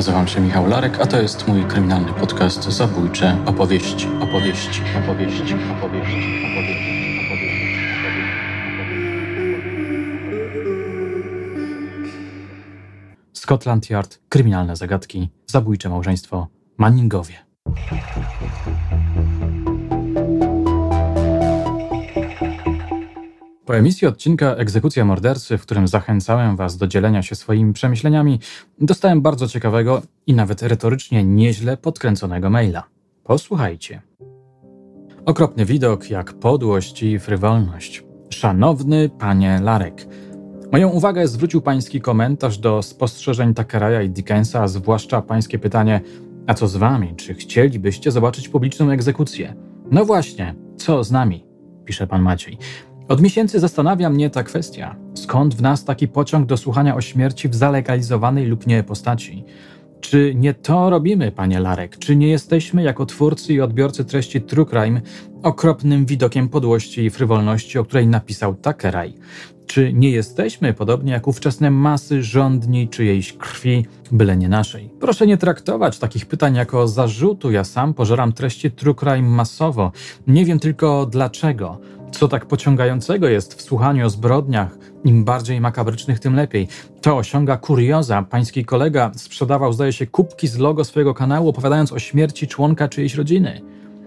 Nazywam się Michał Larek, a to jest mój kryminalny podcast Zabójcze. Opowieści. Scotland Yard, kryminalne zagadki, zabójcze małżeństwo, Mannigowie. Po emisji odcinka Egzekucja mordercy, w którym zachęcałem Was do dzielenia się swoimi przemyśleniami, dostałem bardzo ciekawego i nawet retorycznie nieźle podkręconego maila. Posłuchajcie. Okropny widok, jak podłość i frywolność. Szanowny panie Larek, moją uwagę zwrócił pański komentarz do spostrzeżeń Thackeraya i Dickensa, a zwłaszcza pańskie pytanie: a co z wami? Czy chcielibyście zobaczyć publiczną egzekucję? No właśnie, co z nami? Pisze pan Maciej. Od miesięcy zastanawia mnie ta kwestia. Skąd w nas taki pociąg do słuchania o śmierci w zalegalizowanej lub nie postaci? Czy nie to robimy, panie Larek? Czy nie jesteśmy, jako twórcy i odbiorcy treści True Crime, okropnym widokiem podłości i frywolności, o której napisał Thackeray? Czy nie jesteśmy, podobnie jak ówczesne masy, żądni czyjejś krwi, byle nie naszej? Proszę nie traktować takich pytań jako zarzutu. Ja sam pożeram treści True Crime masowo. Nie wiem tylko dlaczego. Co tak pociągającego jest w słuchaniu o zbrodniach? Im bardziej makabrycznych, tym lepiej. To osiąga kurioza. Pański kolega sprzedawał, zdaje się, kubki z logo swojego kanału, opowiadając o śmierci członka czyjejś rodziny.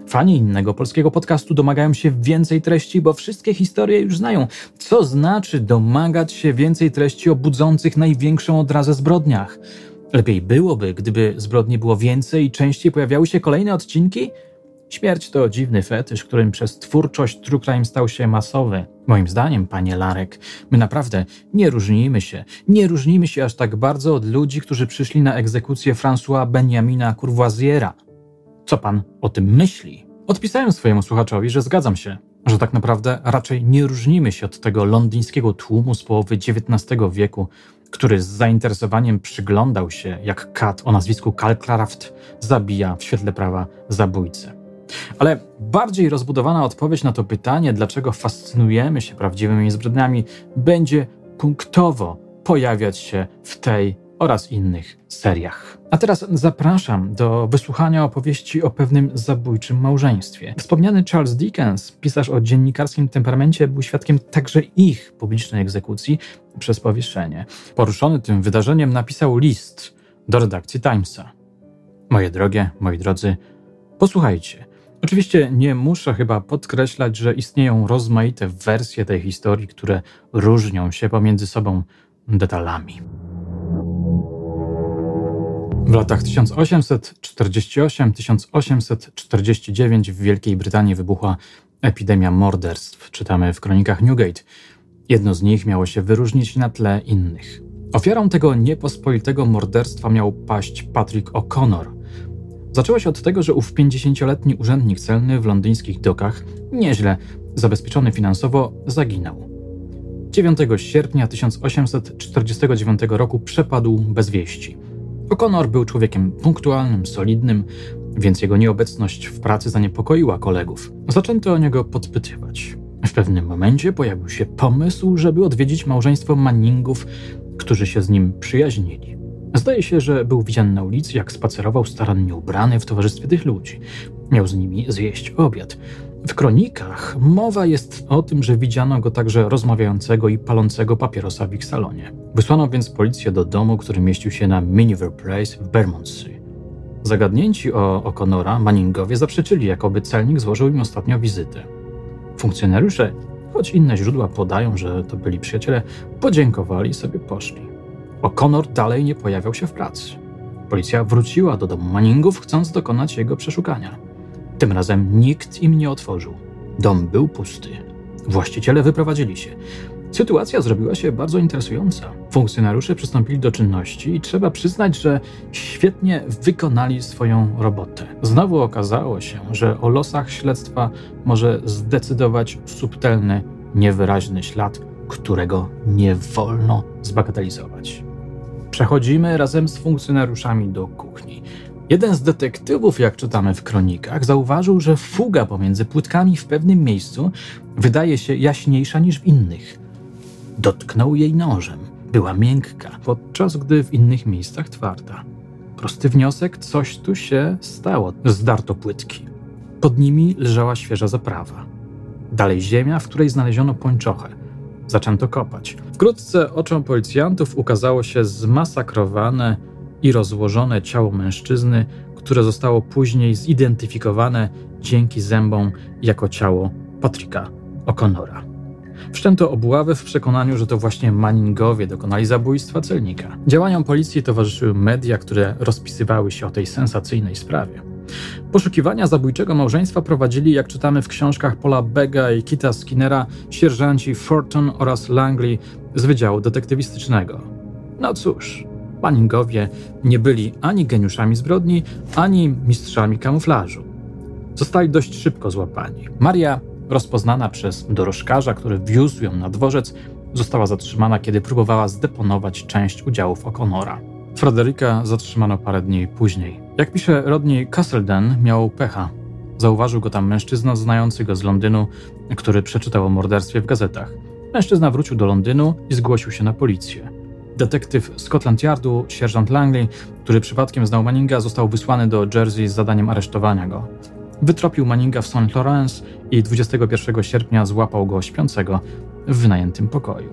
Fani innego polskiego podcastu domagają się więcej treści, bo wszystkie historie już znają. Co znaczy domagać się więcej treści o budzących największą odrazę zbrodniach? Lepiej byłoby, gdyby zbrodni było więcej i częściej pojawiały się kolejne odcinki? Śmierć to dziwny fetysz, którym przez twórczość True Crime stał się masowy. Moim zdaniem, panie Larek, my naprawdę nie różnimy się. Nie różnimy się aż tak bardzo od ludzi, którzy przyszli na egzekucję François Benjamina Courvoisiera. Co pan o tym myśli? Odpisałem swojemu słuchaczowi, że zgadzam się, że tak naprawdę raczej nie różnimy się od tego londyńskiego tłumu z połowy XIX wieku, który z zainteresowaniem przyglądał się, jak kat o nazwisku Calcraft zabija w świetle prawa zabójcę. Ale bardziej rozbudowana odpowiedź na to pytanie, dlaczego fascynujemy się prawdziwymi zbrodniami, będzie punktowo pojawiać się w tej oraz innych seriach. A teraz zapraszam do wysłuchania opowieści o pewnym zabójczym małżeństwie. Wspomniany Charles Dickens, pisarz o dziennikarskim temperamencie, był świadkiem także ich publicznej egzekucji przez powieszenie. Poruszony tym wydarzeniem napisał list do redakcji Timesa. Moje drogie, moi drodzy, posłuchajcie. Oczywiście nie muszę chyba podkreślać, że istnieją rozmaite wersje tej historii, które różnią się pomiędzy sobą detalami. W latach 1848-1849 w Wielkiej Brytanii wybuchła epidemia morderstw, czytamy w kronikach Newgate. Jedno z nich miało się wyróżnić na tle innych. Ofiarą tego niepospolitego morderstwa miał paść Patrick O'Connor. Zaczęło się od tego, że ów 50-letni urzędnik celny w londyńskich dokach, nieźle zabezpieczony finansowo, zaginął. 9 sierpnia 1849 roku przepadł bez wieści. O'Connor był człowiekiem punktualnym, solidnym, więc jego nieobecność w pracy zaniepokoiła kolegów. Zaczęto o niego podpytywać. W pewnym momencie pojawił się pomysł, żeby odwiedzić małżeństwo Manningów, którzy się z nim przyjaźnili. Zdaje się, że był widziany na ulicy, jak spacerował starannie ubrany w towarzystwie tych ludzi. Miał z nimi zjeść obiad. W kronikach mowa jest o tym, że widziano go także rozmawiającego i palącego papierosa w ich salonie. Wysłano więc policję do domu, który mieścił się na Miniver Place w Bermondsey. Zagadnięci o O'Connora Manningowie zaprzeczyli, jakoby celnik złożył im ostatnio wizytę. Funkcjonariusze, choć inne źródła podają, że to byli przyjaciele, podziękowali i sobie poszli. O'Connor dalej nie pojawiał się w pracy. Policja wróciła do domu Manningów, chcąc dokonać jego przeszukania. Tym razem nikt im nie otworzył. Dom był pusty. Właściciele wyprowadzili się. Sytuacja zrobiła się bardzo interesująca. Funkcjonariusze przystąpili do czynności i trzeba przyznać, że świetnie wykonali swoją robotę. Znowu okazało się, że o losach śledztwa może zdecydować subtelny, niewyraźny ślad, którego nie wolno zbagatelizować. Przechodzimy razem z funkcjonariuszami do kuchni. Jeden z detektywów, jak czytamy w kronikach, zauważył, że fuga pomiędzy płytkami w pewnym miejscu wydaje się jaśniejsza niż w innych. Dotknął jej nożem. Była miękka, podczas gdy w innych miejscach twarda. prosty wniosek, coś tu się stało. Zdarto płytki. Pod nimi leżała świeża zaprawa. Dalej ziemia, w której znaleziono pończochę. Zaczęto kopać. Wkrótce oczom policjantów ukazało się zmasakrowane i rozłożone ciało mężczyzny, które zostało później zidentyfikowane dzięki zębom jako ciało Patricka O'Connora. Wszczęto obławę w przekonaniu, że to właśnie Mannigowie dokonali zabójstwa celnika. Działaniom policji towarzyszyły media, które rozpisywały się o tej sensacyjnej sprawie. Poszukiwania zabójczego małżeństwa prowadzili, jak czytamy w książkach Paula Begga i Kita Skinnera, sierżanci Forton oraz Langley z Wydziału Detektywistycznego. No cóż, Mannigowie nie byli ani geniuszami zbrodni, ani mistrzami kamuflażu. Zostali dość szybko złapani. Maria, rozpoznana przez dorożkarza, który wiózł ją na dworzec, została zatrzymana, kiedy próbowała zdeponować część udziałów O'Connora. Fredericka zatrzymano parę dni później. Jak pisze Rodney Castleden, miał pecha. Zauważył go tam mężczyzna znający go z Londynu, który przeczytał o morderstwie w gazetach. Mężczyzna wrócił do Londynu i zgłosił się na policję. Detektyw Scotland Yardu, sierżant Langley, który przypadkiem znał Manninga, został wysłany do Jersey z zadaniem aresztowania go. Wytropił Manninga w St. Lawrence i 21 sierpnia złapał go śpiącego w wynajętym pokoju.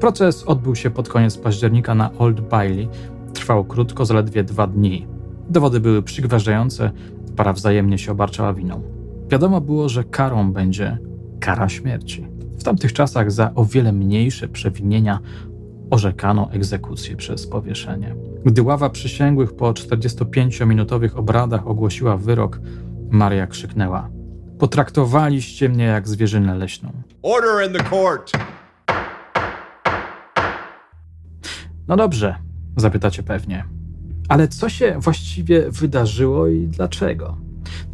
Proces odbył się pod koniec października na Old Bailey. Trwał krótko, zaledwie 2 dni. Dowody były przygważające, para wzajemnie się obarczała winą. Wiadomo było, że karą będzie kara śmierci. W tamtych czasach za o wiele mniejsze przewinienia orzekano egzekucję przez powieszenie. Gdy ława przysięgłych po 45-minutowych obradach ogłosiła wyrok, Maria krzyknęła: „Potraktowaliście mnie jak zwierzynę leśną”. Order in the court. No dobrze, zapytacie pewnie. Ale co się właściwie wydarzyło i dlaczego?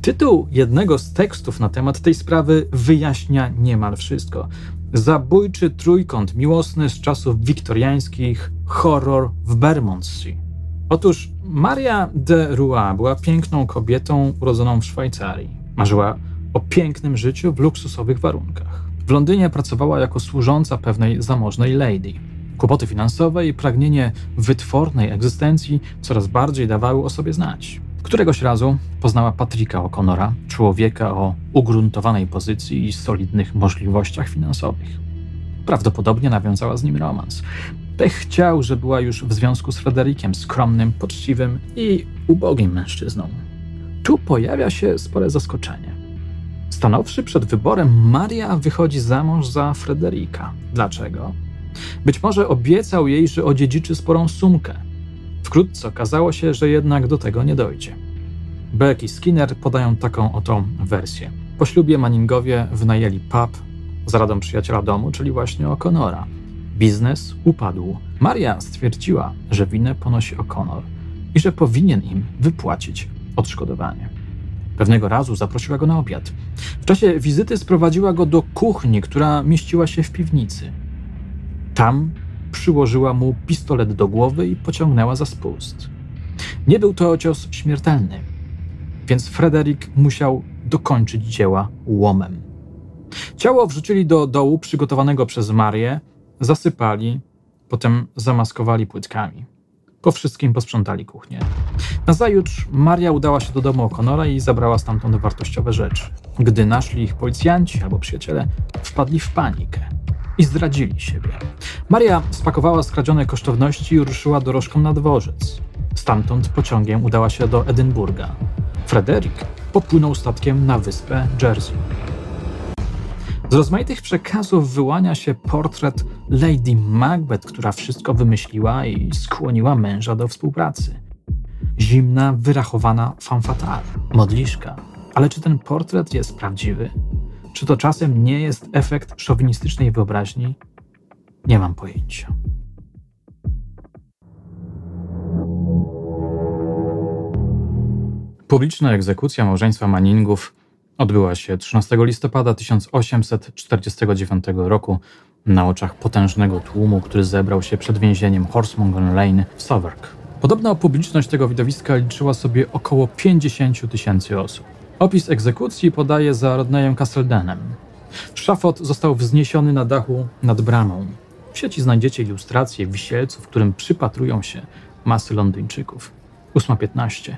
Tytuł jednego z tekstów na temat tej sprawy wyjaśnia niemal wszystko. Zabójczy trójkąt miłosny z czasów wiktoriańskich, horror w Bermondsey. Otóż Maria de Rois była piękną kobietą urodzoną w Szwajcarii. Marzyła o pięknym życiu w luksusowych warunkach. W Londynie pracowała jako służąca pewnej zamożnej lady. Kłopoty finansowe i pragnienie wytwornej egzystencji coraz bardziej dawały o sobie znać. Któregoś razu poznała Patricka O'Connora, człowieka o ugruntowanej pozycji i solidnych możliwościach finansowych. Prawdopodobnie nawiązała z nim romans. Pech chciał, że była już w związku z Frederickiem, skromnym, poczciwym i ubogim mężczyzną. Tu pojawia się spore zaskoczenie. Stanowszy przed wyborem, Maria wychodzi za mąż za Fredericka. Dlaczego? Być może obiecał jej, że odziedziczy sporą sumkę. Wkrótce okazało się, że jednak do tego nie dojdzie. Beck i Skinner podają taką oto wersję. Po ślubie Manningowie wynajęli pub za radą przyjaciela domu, czyli właśnie O'Connora. Biznes upadł. Maria stwierdziła, że winę ponosi O'Connor i że powinien im wypłacić odszkodowanie. Pewnego razu zaprosiła go na obiad. W czasie wizyty sprowadziła go do kuchni, która mieściła się w piwnicy. Tam przyłożyła mu pistolet do głowy i pociągnęła za spust. Nie był to cios śmiertelny, więc Frederick musiał dokończyć dzieła łomem. Ciało wrzucili do dołu przygotowanego przez Marię, zasypali, potem zamaskowali płytkami. Po wszystkim posprzątali kuchnię. Nazajutrz Maria udała się do domu O'Connora i zabrała stamtąd wartościowe rzeczy. Gdy naszli ich policjanci albo przyjaciele, wpadli w panikę i zdradzili siebie. Maria spakowała skradzione kosztowności i ruszyła dorożką na dworzec. Stamtąd pociągiem udała się do Edynburga. Frederick popłynął statkiem na wyspę Jersey. Z rozmaitych przekazów wyłania się portret Lady Macbeth, która wszystko wymyśliła i skłoniła męża do współpracy. Zimna, wyrachowana femme fatale, modliszka. Ale czy ten portret jest prawdziwy? Czy to czasem nie jest efekt szowinistycznej wyobraźni? Nie mam pojęcia. Publiczna egzekucja małżeństwa Manningów odbyła się 13 listopada 1849 roku na oczach potężnego tłumu, który zebrał się przed więzieniem Horsemonger Lane w Southwark. Podobno publiczność tego widowiska liczyła sobie około 50,000 osób. Opis egzekucji podaje za Rodneyem Castledenem. Szafot został wzniesiony na dachu nad bramą. W sieci znajdziecie ilustracje wisielców, którym przypatrują się masy Londyńczyków. 8:15.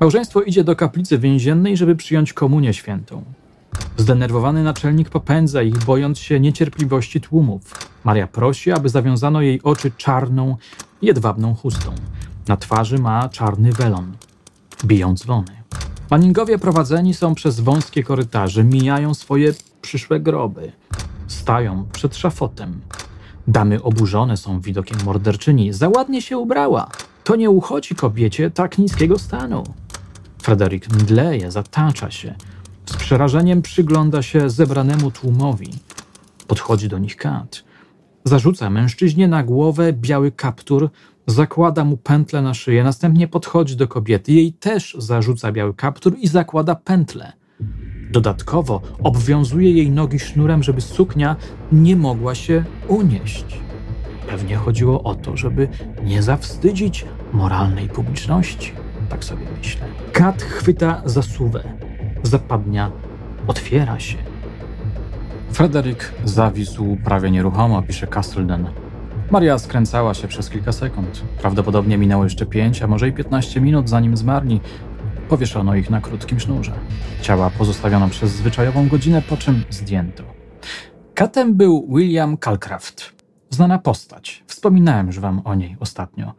Małżeństwo idzie do kaplicy więziennej, żeby przyjąć komunię świętą. Zdenerwowany naczelnik popędza ich, bojąc się niecierpliwości tłumów. Maria prosi, aby zawiązano jej oczy czarną, jedwabną chustą. Na twarzy ma czarny welon. Biją dzwony. Manningowie prowadzeni są przez wąskie korytarze, mijają swoje przyszłe groby. Stają przed szafotem. Damy oburzone są widokiem morderczyni. Za ładnie się ubrała. To nie uchodzi kobiecie tak niskiego stanu. Frederick mdleje, zatacza się. Z przerażeniem przygląda się zebranemu tłumowi. Podchodzi do nich Kat. Zarzuca mężczyźnie na głowę biały kaptur, zakłada mu pętlę na szyję, następnie podchodzi do kobiety. Jej też zarzuca biały kaptur i zakłada pętlę. Dodatkowo obwiązuje jej nogi sznurem, żeby suknia nie mogła się unieść. Pewnie chodziło o to, żeby nie zawstydzić moralnej publiczności. Tak sobie myślę. Kat chwyta za suwę. Zapadnia otwiera się. Frederick zawisł prawie nieruchomo, pisze Castleden. Maria skręcała się przez kilka sekund. Prawdopodobnie minęło jeszcze 5, a może i 15 minut, zanim zmarli. Powieszono ich na krótkim sznurze. Ciała pozostawiono przez zwyczajową godzinę, po czym zdjęto. Katem był William Calcraft. Znana postać. Wspominałem już wam o niej ostatnio.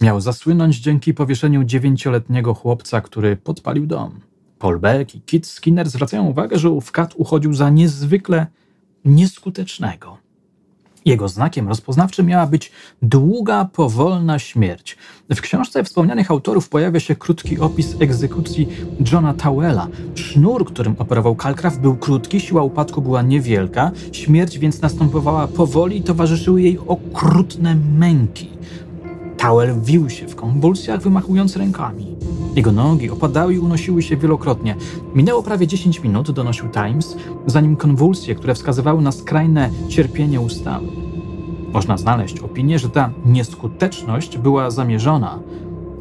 Miał zasłynąć dzięki powieszeniu 9-letniego chłopca, który podpalił dom. Paula Begga i Kita Skinner zwracają uwagę, że ów kat uchodził za niezwykle nieskutecznego. Jego znakiem rozpoznawczym miała być długa, powolna śmierć. W książce wspomnianych autorów pojawia się krótki opis egzekucji Johna Tawela. Sznur, którym operował Calcraft, był krótki, siła upadku była niewielka, śmierć więc następowała powoli i towarzyszyły jej okrutne męki. Powell wił się w konwulsjach, wymachując rękami. Jego nogi opadały i unosiły się wielokrotnie. Minęło prawie 10 minut, donosił Times, zanim konwulsje, które wskazywały na skrajne cierpienie, ustały. Można znaleźć opinię, że ta nieskuteczność była zamierzona.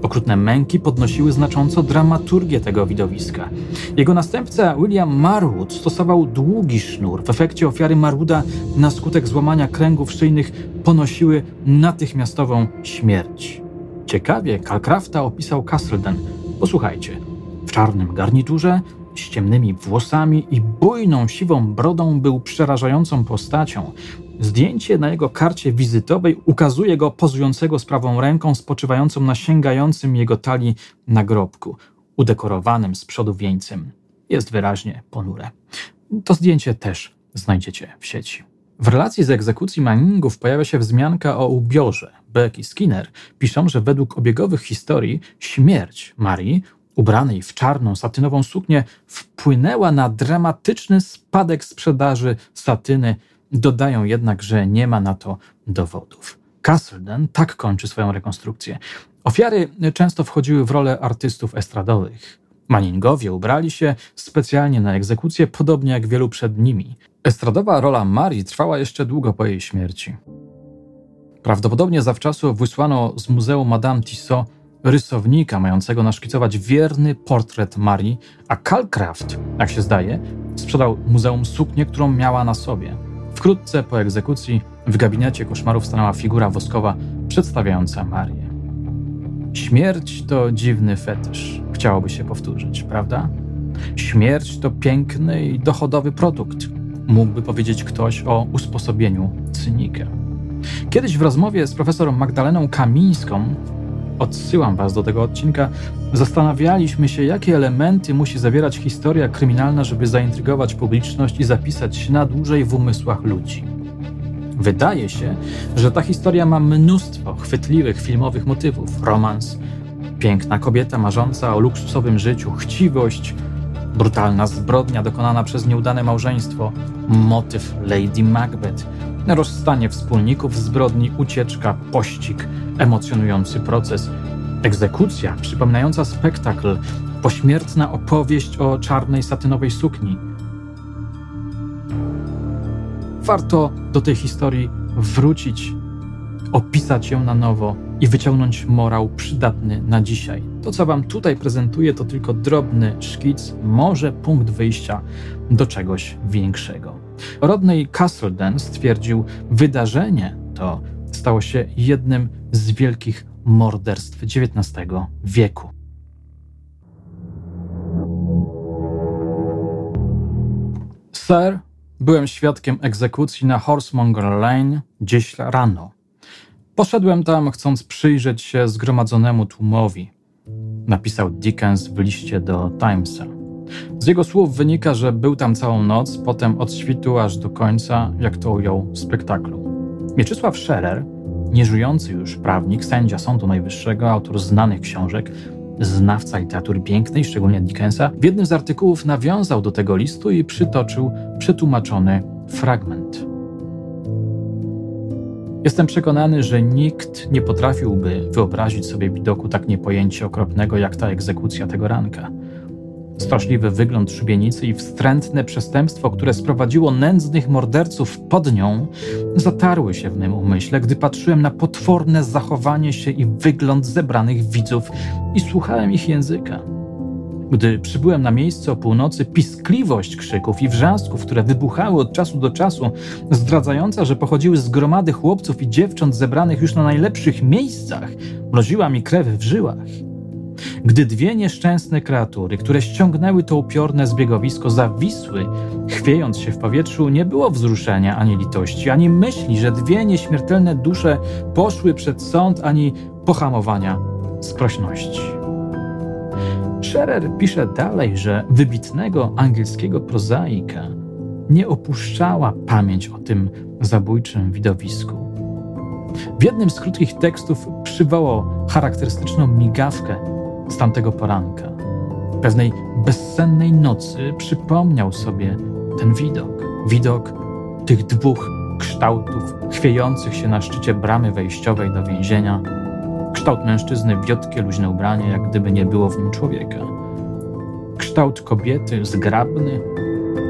Okrutne męki podnosiły znacząco dramaturgię tego widowiska. Jego następca William Marwood stosował długi sznur. W efekcie ofiary Marwooda na skutek złamania kręgów szyjnych ponosiły natychmiastową śmierć. Ciekawie Calcrafta opisał Castleden. Posłuchajcie. W czarnym garniturze, z ciemnymi włosami i bujną siwą brodą był przerażającą postacią. Zdjęcie na jego karcie wizytowej ukazuje go pozującego z prawą ręką spoczywającą na sięgającym jego talii nagrobku, udekorowanym z przodu wieńcem. Jest wyraźnie ponure. To zdjęcie też znajdziecie w sieci. W relacji z egzekucji Manningów pojawia się wzmianka o ubiorze. Begga i Skinner piszą, że według obiegowych historii śmierć Marii, ubranej w czarną satynową suknię, wpłynęła na dramatyczny spadek sprzedaży satyny. Dodają jednak, że nie ma na to dowodów. Castleden tak kończy swoją rekonstrukcję. Ofiary często wchodziły w rolę artystów estradowych. Manningowie ubrali się specjalnie na egzekucję, podobnie jak wielu przed nimi. Estradowa rola Marii trwała jeszcze długo po jej śmierci. Prawdopodobnie zawczasu wysłano z muzeum Madame Tissaud rysownika mającego naszkicować wierny portret Marii, a Calcraft, jak się zdaje, sprzedał muzeum suknię, którą miała na sobie. Wkrótce po egzekucji w gabinecie koszmarów stanęła figura woskowa przedstawiająca Marię. Śmierć to dziwny fetysz, chciałoby się powtórzyć, prawda? Śmierć to piękny i dochodowy produkt, mógłby powiedzieć ktoś o usposobieniu cynika. Kiedyś w rozmowie z profesorą Magdaleną Kamińską, odsyłam was do tego odcinka, zastanawialiśmy się, jakie elementy musi zawierać historia kryminalna, żeby zaintrygować publiczność i zapisać się na dłużej w umysłach ludzi. Wydaje się, że ta historia ma mnóstwo chwytliwych filmowych motywów. Romans, piękna kobieta marząca o luksusowym życiu, chciwość, brutalna zbrodnia dokonana przez nieudane małżeństwo, motyw Lady Macbeth, rozstanie wspólników zbrodni, ucieczka, pościg, emocjonujący proces, egzekucja przypominająca spektakl, pośmiertna opowieść o czarnej satynowej sukni. Warto do tej historii wrócić, opisać ją na nowo i wyciągnąć morał przydatny na dzisiaj. To, co wam tutaj prezentuję, to tylko drobny szkic, może punkt wyjścia do czegoś większego. Rodney Castleden stwierdził, wydarzenie to stało się jednym z wielkich morderstw XIX wieku. Sir, byłem świadkiem egzekucji na Horsemonger Lane dziś rano. Poszedłem tam, chcąc przyjrzeć się zgromadzonemu tłumowi, napisał Dickens w liście do Timesa. Z jego słów wynika, że był tam całą noc, potem od świtu aż do końca, jak to ujął w spektaklu. Mieczysław Scherer, nieżyjący już prawnik, sędzia Sądu Najwyższego, autor znanych książek, znawca literatury pięknej, szczególnie Dickensa, w jednym z artykułów nawiązał do tego listu i przytoczył przetłumaczony fragment. Jestem przekonany, że nikt nie potrafiłby wyobrazić sobie widoku tak niepojęcie okropnego jak ta egzekucja tego ranka. Straszliwy wygląd szubienicy i wstrętne przestępstwo, które sprowadziło nędznych morderców pod nią, zatarły się w mym umyśle, gdy patrzyłem na potworne zachowanie się i wygląd zebranych widzów i słuchałem ich języka. Gdy przybyłem na miejsce o północy, piskliwość krzyków i wrzasków, które wybuchały od czasu do czasu, zdradzająca, że pochodziły z gromady chłopców i dziewcząt zebranych już na najlepszych miejscach, mroziła mi krew w żyłach. Gdy dwie nieszczęsne kreatury, które ściągnęły to upiorne zbiegowisko, zawisły, chwiejąc się w powietrzu, nie było wzruszenia ani litości, ani myśli, że dwie nieśmiertelne dusze poszły przed sąd, ani pohamowania sprośności. Scherer pisze dalej, że wybitnego angielskiego prozaika nie opuszczała pamięć o tym zabójczym widowisku. W jednym z krótkich tekstów przywołał charakterystyczną migawkę z tamtego poranka. Pewnej bezsennej nocy przypomniał sobie ten widok. Widok tych dwóch kształtów chwiejących się na szczycie bramy wejściowej do więzienia. Kształt mężczyzny, wiotkie, luźne ubranie, jak gdyby nie było w nim człowieka. Kształt kobiety, zgrabny,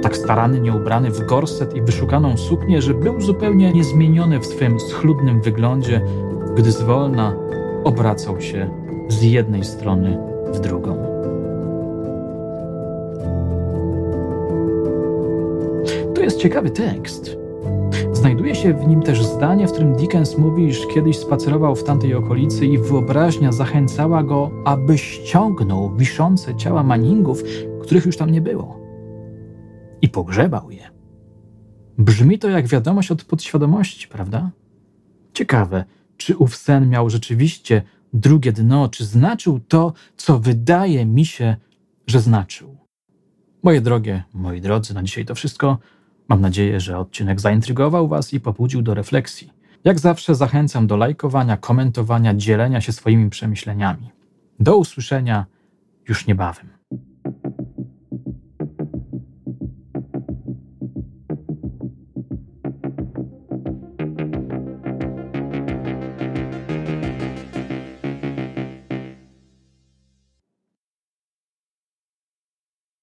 tak starannie ubrany w gorset i wyszukaną suknię, że był zupełnie niezmieniony w swym schludnym wyglądzie, gdy zwolna obracał się z jednej strony w drugą. To jest ciekawy tekst. Znajduje się w nim też zdanie, w którym Dickens mówi, iż kiedyś spacerował w tamtej okolicy i wyobraźnia zachęcała go, aby ściągnął wiszące ciała Manningów, których już tam nie było. I pogrzebał je. Brzmi to jak wiadomość od podświadomości, prawda? Ciekawe, czy ów sen miał rzeczywiście drugie dno, czy znaczył to, co wydaje mi się, że znaczył. Moje drogie, moi drodzy, na dzisiaj to wszystko. Mam nadzieję, że odcinek zaintrygował Was i pobudził do refleksji. Jak zawsze zachęcam do lajkowania, komentowania, dzielenia się swoimi przemyśleniami. Do usłyszenia już niebawem.